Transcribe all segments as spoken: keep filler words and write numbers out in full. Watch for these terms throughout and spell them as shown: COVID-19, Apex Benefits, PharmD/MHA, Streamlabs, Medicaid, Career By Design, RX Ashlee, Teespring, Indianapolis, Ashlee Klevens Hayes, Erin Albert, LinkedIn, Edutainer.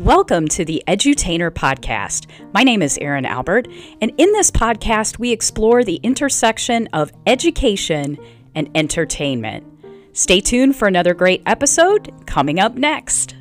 Welcome to the Edutainer podcast. My name is Erin Albert, and in this podcast, we explore the intersection of education and entertainment. Stay tuned for another great episode coming up next.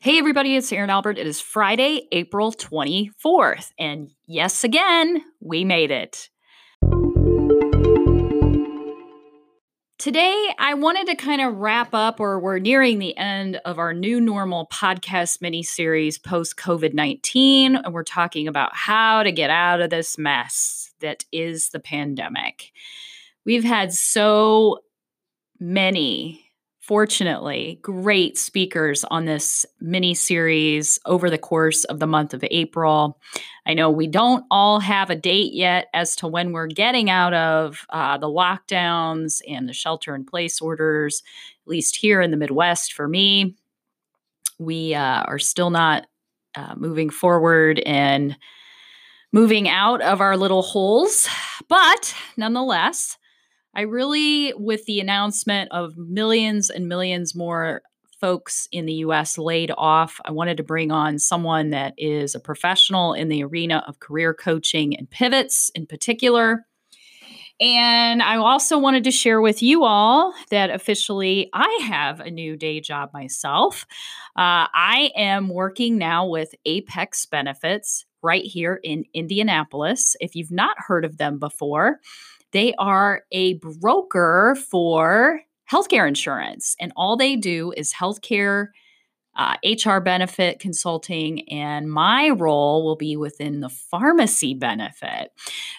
Hey everybody, it's Erin Albert. It is Friday, April twenty-fourth, and yes again, we made it. Today, I wanted to kind of wrap up, or we're nearing the end of our new normal podcast mini-series post-COVID nineteen, and we're talking about how to get out of this mess that is the pandemic. We've had so many, fortunately, great speakers on this mini-series over the course of the month of April. I know we don't all have a date yet as to when we're getting out of uh, the lockdowns and the shelter-in-place orders, at least here in the Midwest for me. We uh, are still not uh, moving forward and moving out of our little holes, but nonetheless, I really, with the announcement of millions and millions more folks in the U S laid off, I wanted to bring on someone that is a professional in the arena of career coaching and pivots in particular. And I also wanted to share with you all that officially I have a new day job myself. Uh, I am working now with Apex Benefits right here in Indianapolis. If you've not heard of them before, they are a broker for healthcare insurance, and all they do is healthcare, uh, H R benefit consulting, and my role will be within the pharmacy benefit.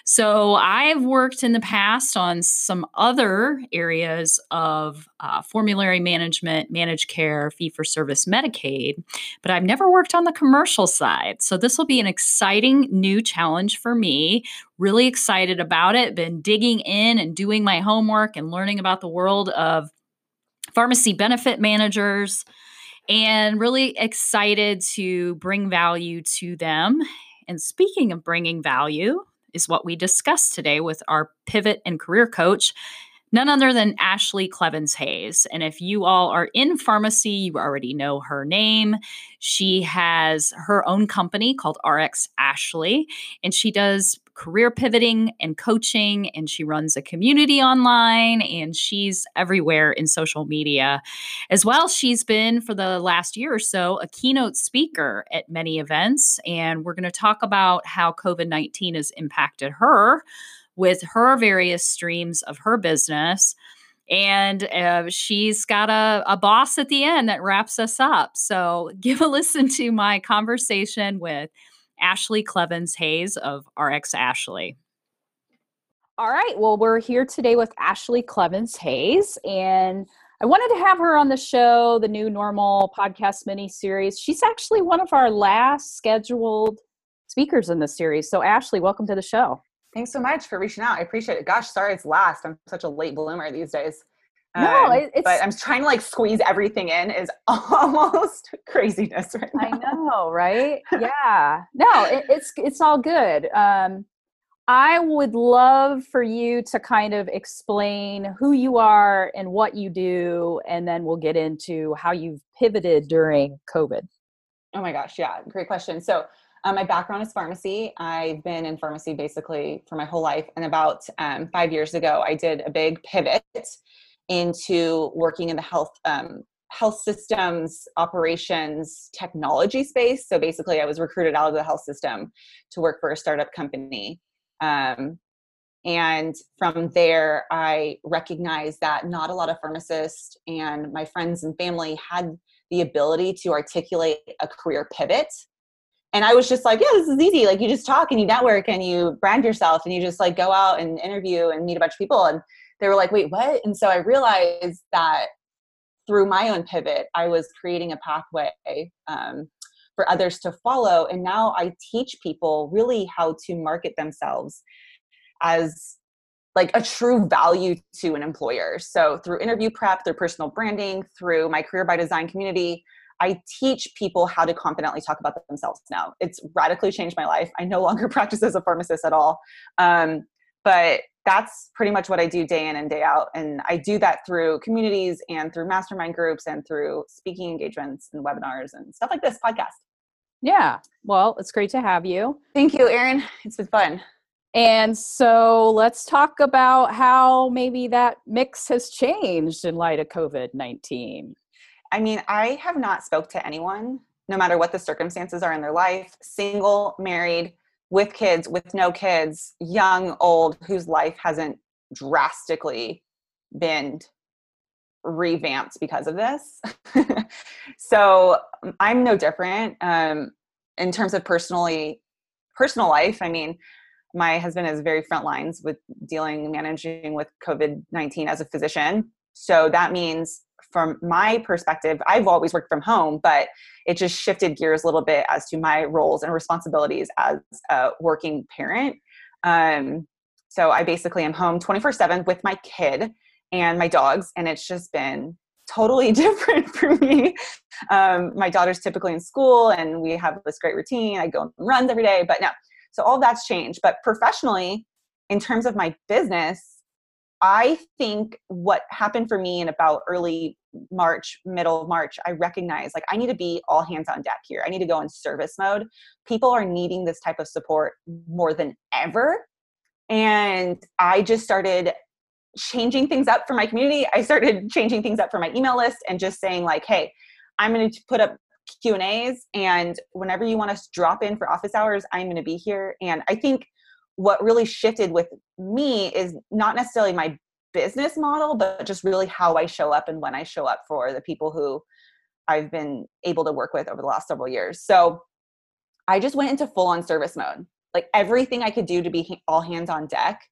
So I've worked in the past on some other areas of uh, formulary management, managed care, fee-for-service Medicaid, but I've never worked on the commercial side. So this will be an exciting new challenge for me. Really excited about it. Been digging in and doing my homework and learning about the world of pharmacy benefit managers, and really excited to bring value to them. And speaking of bringing value is what we discussed today with our pivot and career coach, none other than Ashlee Klevens Hayes. And if you all are in pharmacy, you already know her name. She has her own company called R X Ashlee, and she does career pivoting and coaching, and she runs a community online, and she's everywhere in social media. As well, she's been, for the last year or so, a keynote speaker at many events, and we're going to talk about how COVID nineteen has impacted her with her various streams of her business. And uh, she's got a, a boss at the end that wraps us up. So give a listen to my conversation with Ashlee Klevens Hayes of R X Ashlee. All right. Well, we're here today with Ashlee Klevens Hayes, and I wanted to have her on the show, the New Normal podcast mini-series. She's actually one of our last scheduled speakers in the series. So Ashlee, welcome to the show. Thanks so much for reaching out. I appreciate it. Gosh, sorry it's last. I'm such a late bloomer these days. No, it's, um, but I'm trying to like squeeze everything in is almost craziness right now. I know, right? Yeah. No, it, it's it's all good. Um, I would love for you to kind of explain who you are and what you do, and then we'll get into how you've pivoted during COVID. Oh my gosh, yeah, great question. So um, my background is pharmacy. I've been in pharmacy basically for my whole life, and about um, five years ago, I did a big pivot into working in the health um, health systems, operations, technology space. So basically I was recruited out of the health system to work for a startup company. Um, and from there, I recognized that not a lot of pharmacists and my friends and family had the ability to articulate a career pivot. And I was just like, yeah, this is easy. Like you just talk and you network and you brand yourself and you just like go out and interview and meet a bunch of people. And they were like, wait, what? And so I realized that through my own pivot, I was creating a pathway um, for others to follow. And now I teach people really how to market themselves as like a true value to an employer. So through interview prep, through personal branding, through my Career by Design community, I teach people how to confidently talk about themselves now. It's radically changed my life. I no longer practice as a pharmacist at all. Um, but that's pretty much what I do day in and day out. And I do that through communities and through mastermind groups and through speaking engagements and webinars and stuff like this podcast. Yeah. Well, it's great to have you. Thank you, Erin. It's been fun. And so let's talk about how maybe that mix has changed in light of COVID nineteen. I mean, I have not spoke to anyone, no matter what the circumstances are in their life, single, married, with kids, with no kids, young, old, whose life hasn't drastically been revamped because of this. So I'm no different um, in terms of personally, personal life. I mean, my husband is very front lines with dealing, managing with COVID nineteen as a physician. So that means from my perspective, I've always worked from home, but it just shifted gears a little bit as to my roles and responsibilities as a working parent. Um, so I basically am home twenty-four seven with my kid and my dogs, and it's just been totally different for me. Um, my daughter's typically in school and we have this great routine. I go on runs every day, but no. So all that's changed. But professionally, in terms of my business, I think what happened for me in about early March, middle of March, I recognized like I need to be all hands on deck here. I need to go in service mode. People are needing this type of support more than ever. And I just started changing things up for my community. I started changing things up for my email list and just saying like, hey, I'm going to put up Q and A's, and whenever you want to drop in for office hours, I'm going to be here. And I think what really shifted with me is not necessarily my business model, but just really how I show up and when I show up for the people who I've been able to work with over the last several years. So I just went into full on service mode, like everything I could do to be all hands on deck.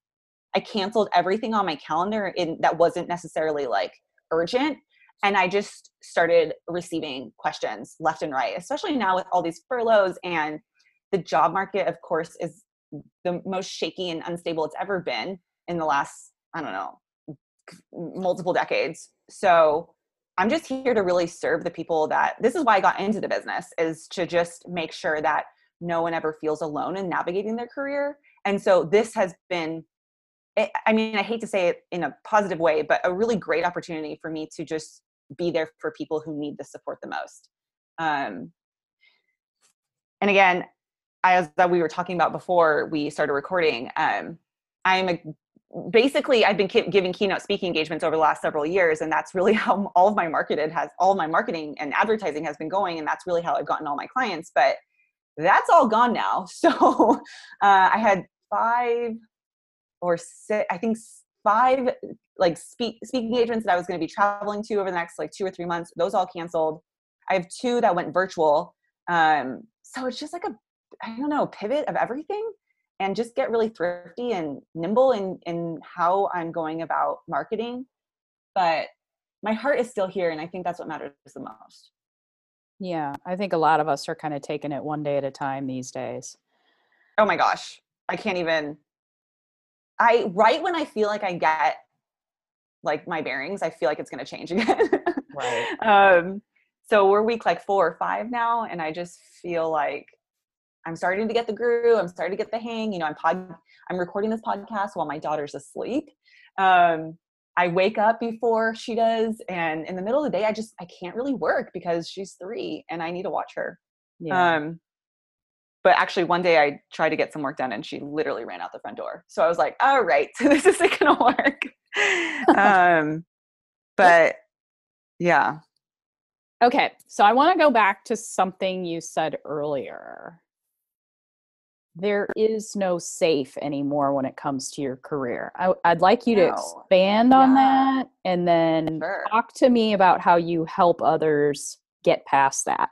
I canceled everything on my calendar in, that wasn't necessarily like urgent. And I just started receiving questions left and right, especially now with all these furloughs, and the job market, of course, is the most shaky and unstable it's ever been in the last, I don't know, multiple decades. So I'm just here to really serve the people that, this is why I got into the business, is to just make sure that no one ever feels alone in navigating their career. And so this has been, I mean, I hate to say it in a positive way, but a really great opportunity for me to just be there for people who need the support the most. Um, and again, as that we were talking about before we started recording, um, I'm a, basically, I've been ki- giving keynote speaking engagements over the last several years. And that's really how all of my marketed has, all my marketing and advertising has been going. And that's really how I've gotten all my clients, but that's all gone now. So uh, I had five or six, I think five like speak, speaking engagements that I was going to be traveling to over the next like two or three months. Those all canceled. I have two that went virtual. Um, so it's just like a, I don't know, pivot of everything, and just get really thrifty and nimble in, in how I'm going about marketing. But my heart is still here. And I think that's what matters the most. Yeah. I think a lot of us are kind of taking it one day at a time these days. Oh my gosh. I can't even, I, right when I feel like I get like my bearings, I feel like it's going to change again. Right. Um, so we're week like four or five now. And I just feel like I'm starting to get the groove. I'm starting to get the hang. You know, I'm pod, I'm recording this podcast while my daughter's asleep. Um, I wake up before she does. And in the middle of the day, I just, I can't really work because she's three and I need to watch her. Yeah. Um, but actually one day I tried to get some work done and she literally ran out the front door. So I was like, all right, this isn't going to work. um, but yeah. Okay. So I want to go back to something you said earlier. There is no safe anymore when it comes to your career. I, I'd like you to expand on yeah. that, and then sure. talk to me about how you help others get past that.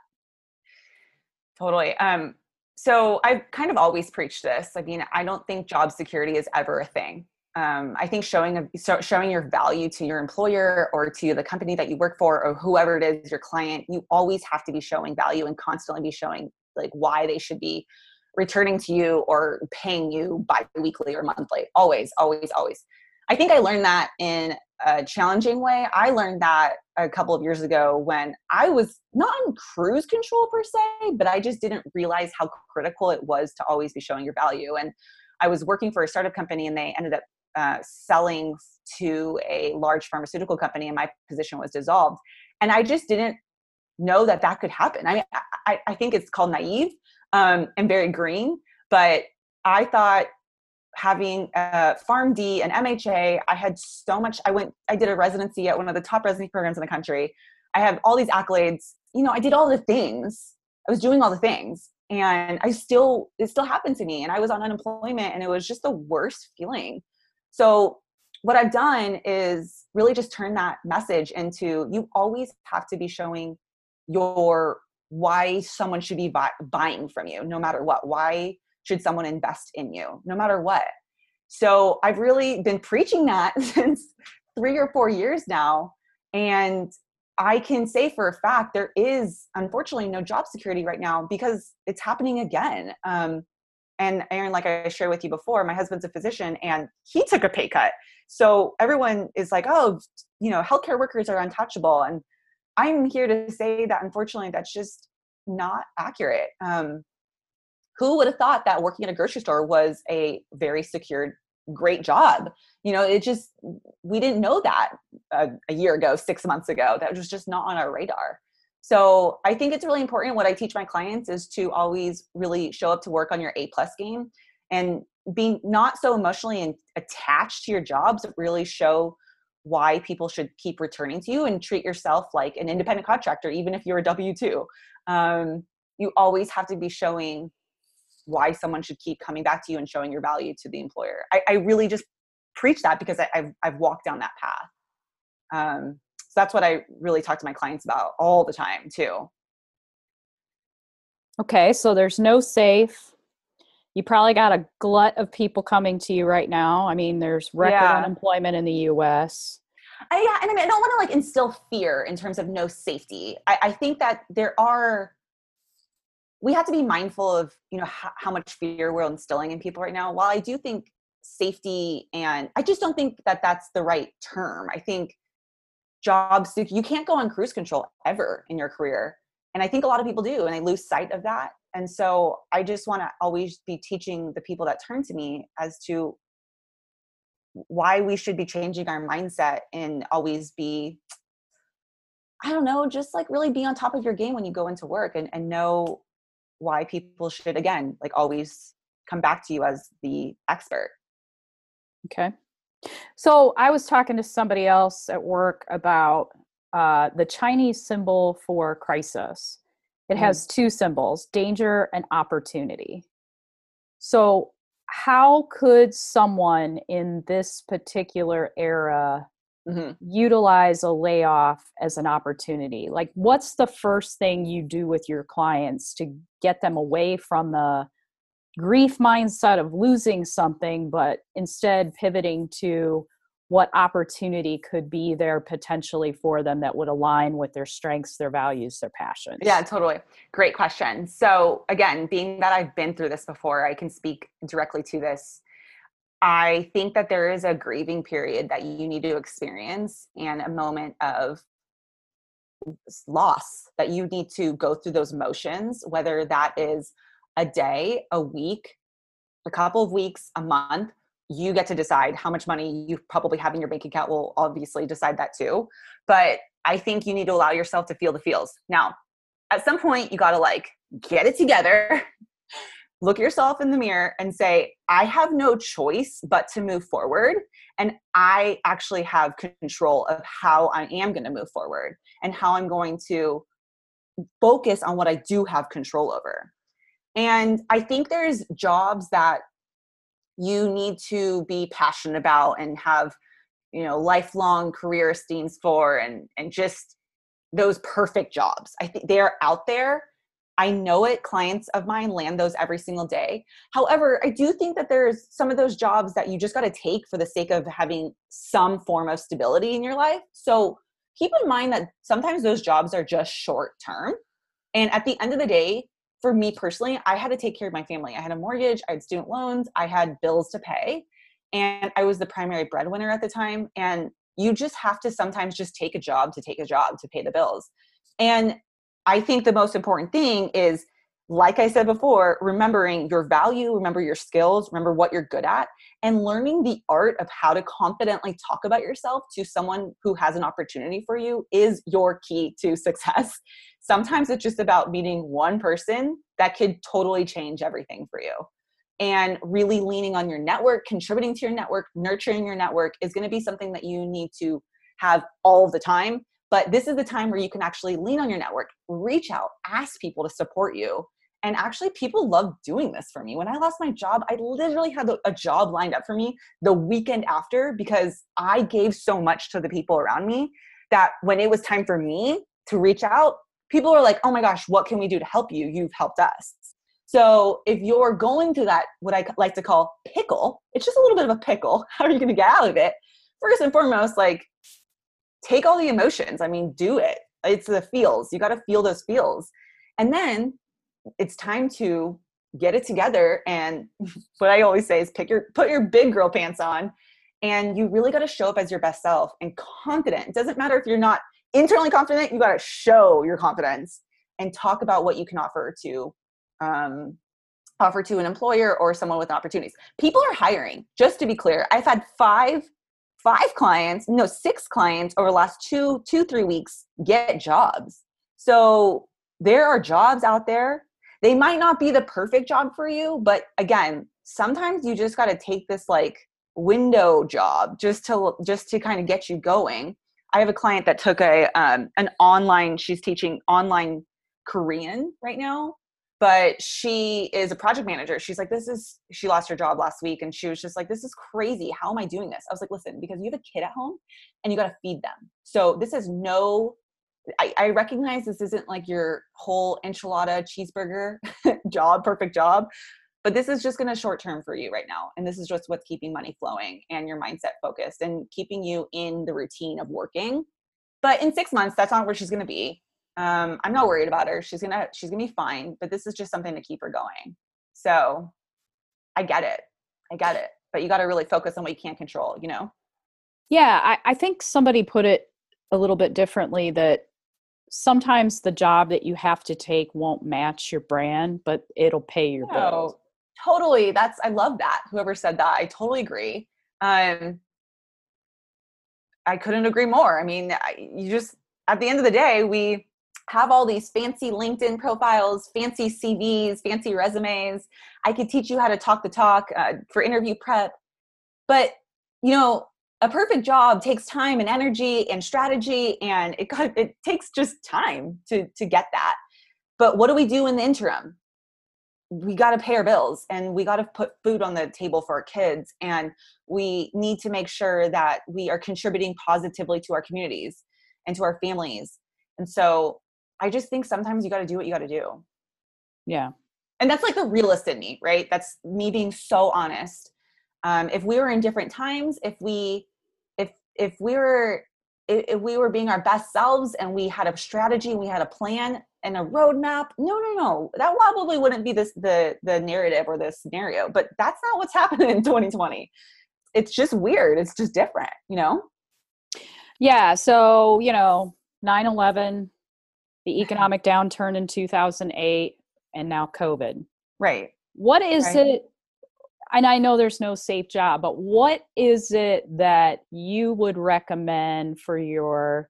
Totally. Um, so I've kind of always preached this. I mean, I don't think job security is ever a thing. Um, I think showing a, so showing your value to your employer or to the company that you work for or whoever it is, your client, you always have to be showing value and constantly be showing like why they should be returning to you or paying you bi-weekly or monthly. Always, always, always. I think I learned that in a challenging way. I learned that a couple of years ago when I was not on cruise control per se, but I just didn't realize how critical it was to always be showing your value. And I was working for a startup company and they ended up uh, selling to a large pharmaceutical company, and my position was dissolved. And I just didn't know that that could happen. I mean, I, I think it's called naive um, and very green, but I thought having a PharmD and M H A, I had so much, I went, I did a residency at one of the top residency programs in the country. I have all these accolades, you know, I did all the things. I was doing all the things, and I still, it still happened to me, and I was on unemployment, and it was just the worst feeling. So what I've done is really just turn that message into, you always have to be showing your, why someone should be buy, buying from you, no matter what. Why should someone invest in you, no matter what? So I've really been preaching that since three or four years now. And I can say for a fact, there is unfortunately no job security right now because it's happening again. Um, and Erin, like I shared with you before, my husband's a physician and he took a pay cut. So everyone is like, oh, you know, healthcare workers are untouchable. And I'm here to say that, unfortunately, that's just not accurate. Um, who would have thought that working at a grocery store was a very secured, great job? You know, it just, we didn't know that a, a year ago, six months ago. That was just not on our radar. So I think it's really important. What I teach my clients is to always really show up to work on your A plus game and be not so emotionally attached to your jobs, but really show why people should keep returning to you, and treat yourself like an independent contractor, even if you're a W two. Um, you always have to be showing why someone should keep coming back to you and showing your value to the employer. I, I really just preach that because I, I've, I've walked down that path. Um, so that's what I really talk to my clients about all the time too. Okay. So there's no safe. You probably got a glut of people coming to you right now. I mean, there's record yeah. unemployment in the U S I, yeah. And I, mean, I don't want to like instill fear in terms of no safety. I, I think that there are, we have to be mindful of, you know, how, how much fear we're instilling in people right now. While I do think safety, and I just don't think that that's the right term. I think jobs, you can't go on cruise control ever in your career. And I think a lot of people do, and they lose sight of that. And so I just want to always be teaching the people that turn to me as to why we should be changing our mindset and always be, I don't know, just like really be on top of your game when you go into work, and, and know why people should, again, like always come back to you as the expert. Okay. So I was talking to somebody else at work about uh, the Chinese symbol for crisis. It has two symbols, danger and opportunity. So how could someone in this particular era mm-hmm. utilize a layoff as an opportunity? Like, what's the first thing you do with your clients to get them away from the grief mindset of losing something, but instead pivoting to what opportunity could be there potentially for them that would align with their strengths, their values, their passions? Yeah, totally. Great question. So again, being that I've been through this before, I can speak directly to this. I think that there is a grieving period that you need to experience, and a moment of loss that you need to go through those motions, whether that is a day, a week, a couple of weeks, a month. You get to decide how much money you probably have in your bank account. Will obviously decide that too. But I think you need to allow yourself to feel the feels. Now, at some point you got to like get it together, look at yourself in the mirror and say, I have no choice but to move forward. And I actually have control of how I am going to move forward and how I'm going to focus on what I do have control over. And I think there's jobs that you need to be passionate about and have, you know, lifelong career esteems for, and, and just those perfect jobs. I think they are out there. I know it. Clients of mine land those every single day. However, I do think that there's some of those jobs that you just got to take for the sake of having some form of stability in your life. So keep in mind that sometimes those jobs are just short term. And at the end of the day, for me personally, I had to take care of my family. I had a mortgage, I had student loans, I had bills to pay, and I was the primary breadwinner at the time. And you just have to sometimes just take a job to take a job to pay the bills. And I think the most important thing is like I said before, remembering your value, remember your skills, remember what you're good at, and learning the art of how to confidently talk about yourself to someone who has an opportunity for you is your key to success. Sometimes it's just about meeting one person that could totally change everything for you. And really leaning on your network, contributing to your network, nurturing your network is going to be something that you need to have all the time. But this is the time where you can actually lean on your network, reach out, ask people to support you. And actually, people love doing this for me. When I lost my job, I literally had a job lined up for me the weekend after because I gave so much to the people around me that when it was time for me to reach out, people were like, oh my gosh, what can we do to help you? You've helped us. So if you're going through that, what I like to call pickle, it's just a little bit of a pickle. How are you going to get out of it? First and foremost, like take all the emotions. I mean, do it. It's the feels. You got to feel those feels. And then it's time to get it together. And what I always say is pick your, put your big girl pants on, and you really got to show up as your best self and confident. It doesn't matter if you're not internally confident, you got to show your confidence and talk about what you can offer to Um, offer to an employer or someone with opportunities. People are hiring, just to be clear. I've had five, five clients, no, six clients over the last two, two, three weeks get jobs. So there are jobs out there. They might not be the perfect job for you, but again, sometimes you just got to take this like window job just to, just to kind of get you going. I have a client that took a, um, an online, she's teaching online Korean right now. But she is a project manager. She's like, this is, she lost her job last week. And she was just like, this is crazy. How am I doing this? I was like, listen, because you have a kid at home and you got to feed them. So this is no, I, I recognize this isn't like your whole enchilada cheeseburger job, perfect job. But this is just going to short term for you right now. And this is just what's keeping money flowing and your mindset focused and keeping you in the routine of working. But in six months, that's not where she's going to be. Um, I'm not worried about her. She's going to, she's going to be fine, but this is just something to keep her going. So I get it. I get it. But you got to really focus on what you can't control, you know? Yeah. I, I think somebody put it a little bit differently, that sometimes the job that you have to take won't match your brand, but it'll pay your oh, bills. Totally. That's, I love that. Whoever said that, I totally agree. Um, I couldn't agree more. I mean, you just, at the end of the day, we have all these fancy LinkedIn profiles, fancy C Vs, fancy resumes. I could teach you how to talk the talk uh, for interview prep. But, you know, a perfect job takes time and energy and strategy, and it got, it takes just time to, to get that. But what do we do in the interim? We got to pay our bills, and we got to put food on the table for our kids, and we need to make sure that we are contributing positively to our communities and to our families. And so I just think sometimes you got to do what you got to do. Yeah. And that's like the realist in me, right? That's me being so honest. Um, if we were in different times, if we, if, if we were, if, if we were being our best selves and we had a strategy and we had a plan and a roadmap, no, no, no, that probably wouldn't be this, the, the narrative or the scenario, but that's not what's happening in twenty twenty. It's just weird. It's just different, you know? Yeah. So, you know, nine eleven, the economic downturn in two thousand eight, and now COVID. Right. What is right. it? And I know there's no safe job, but what is it that you would recommend for your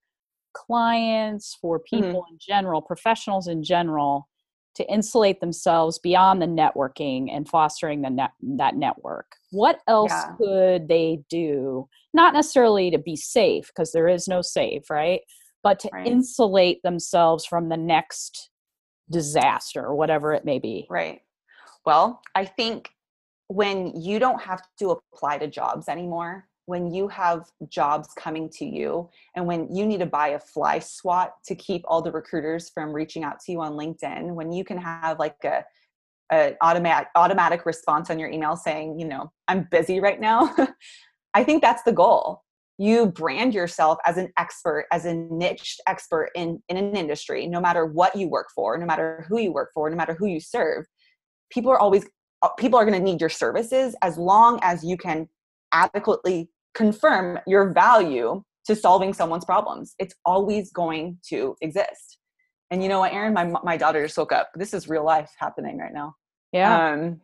clients, for people mm-hmm. in general, professionals in general, to insulate themselves beyond the networking and fostering the net, that network? What else yeah. could they do? Not necessarily to be safe, because there is no safe, right? But to right. insulate themselves from the next disaster or whatever it may be. Right. Well, I think when you don't have to apply to jobs anymore, when you have jobs coming to you, and when you need to buy a fly swat to keep all the recruiters from reaching out to you on LinkedIn, when you can have like a, a automatic, automatic response on your email saying, you know, I'm busy right now. I think that's the goal. You brand yourself as an expert, as a niche expert in, in an industry, no matter what you work for, no matter who you work for, no matter who you serve. People are always, people are going to need your services as long as you can adequately confirm your value to solving someone's problems. It's always going to exist. And you know what, Erin, my, my daughter just woke up. This is real life happening right now. Yeah. Um,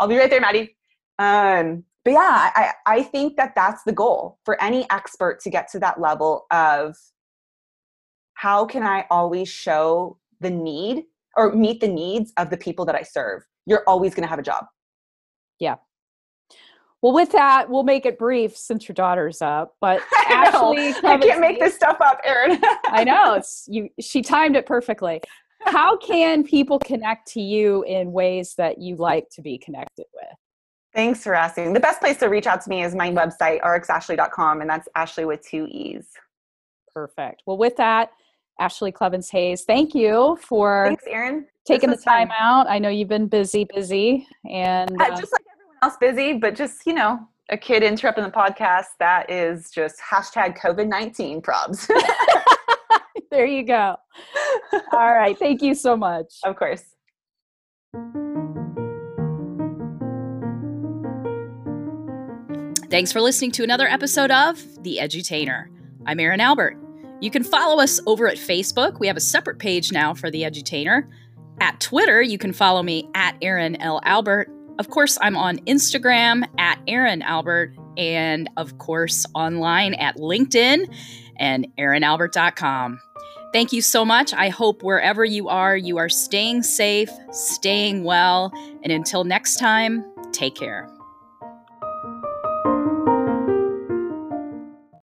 I'll be right there, Maddie. Um, but yeah, I, I think that that's the goal for any expert to get to that level of how can I always show the need or meet the needs of the people that I serve? You're always going to have a job. Yeah. Well, with that, we'll make it brief since your daughter's up, but Ashlee, I, I can't make this stuff up, Erin. I know it's you. She timed it perfectly. How can people connect to you in ways that you like to be connected with? Thanks for asking. The best place to reach out to me is my website, r x ashley dot com, and that's Ashlee with two E's. Perfect. Well, with that, Ashlee Klevens Hayes, thank you for Thanks, Erin. taking the time fun. out. I know you've been busy, busy, and uh, uh, just like everyone else, busy, but just, you know, a kid interrupting the podcast. That is just hashtag COVID nineteen probs. There you go. All right. Thank you so much. Of course. Thanks for listening to another episode of The Edutainer. I'm Erin Albert. You can follow us over at Facebook. We have a separate page now for The Edutainer. At Twitter, you can follow me at Erin L. Albert. Of course, I'm on Instagram at Erin Albert. And of course, online at LinkedIn and erin albert dot com. Thank you so much. I hope wherever you are, you are staying safe, staying well. And until next time, take care.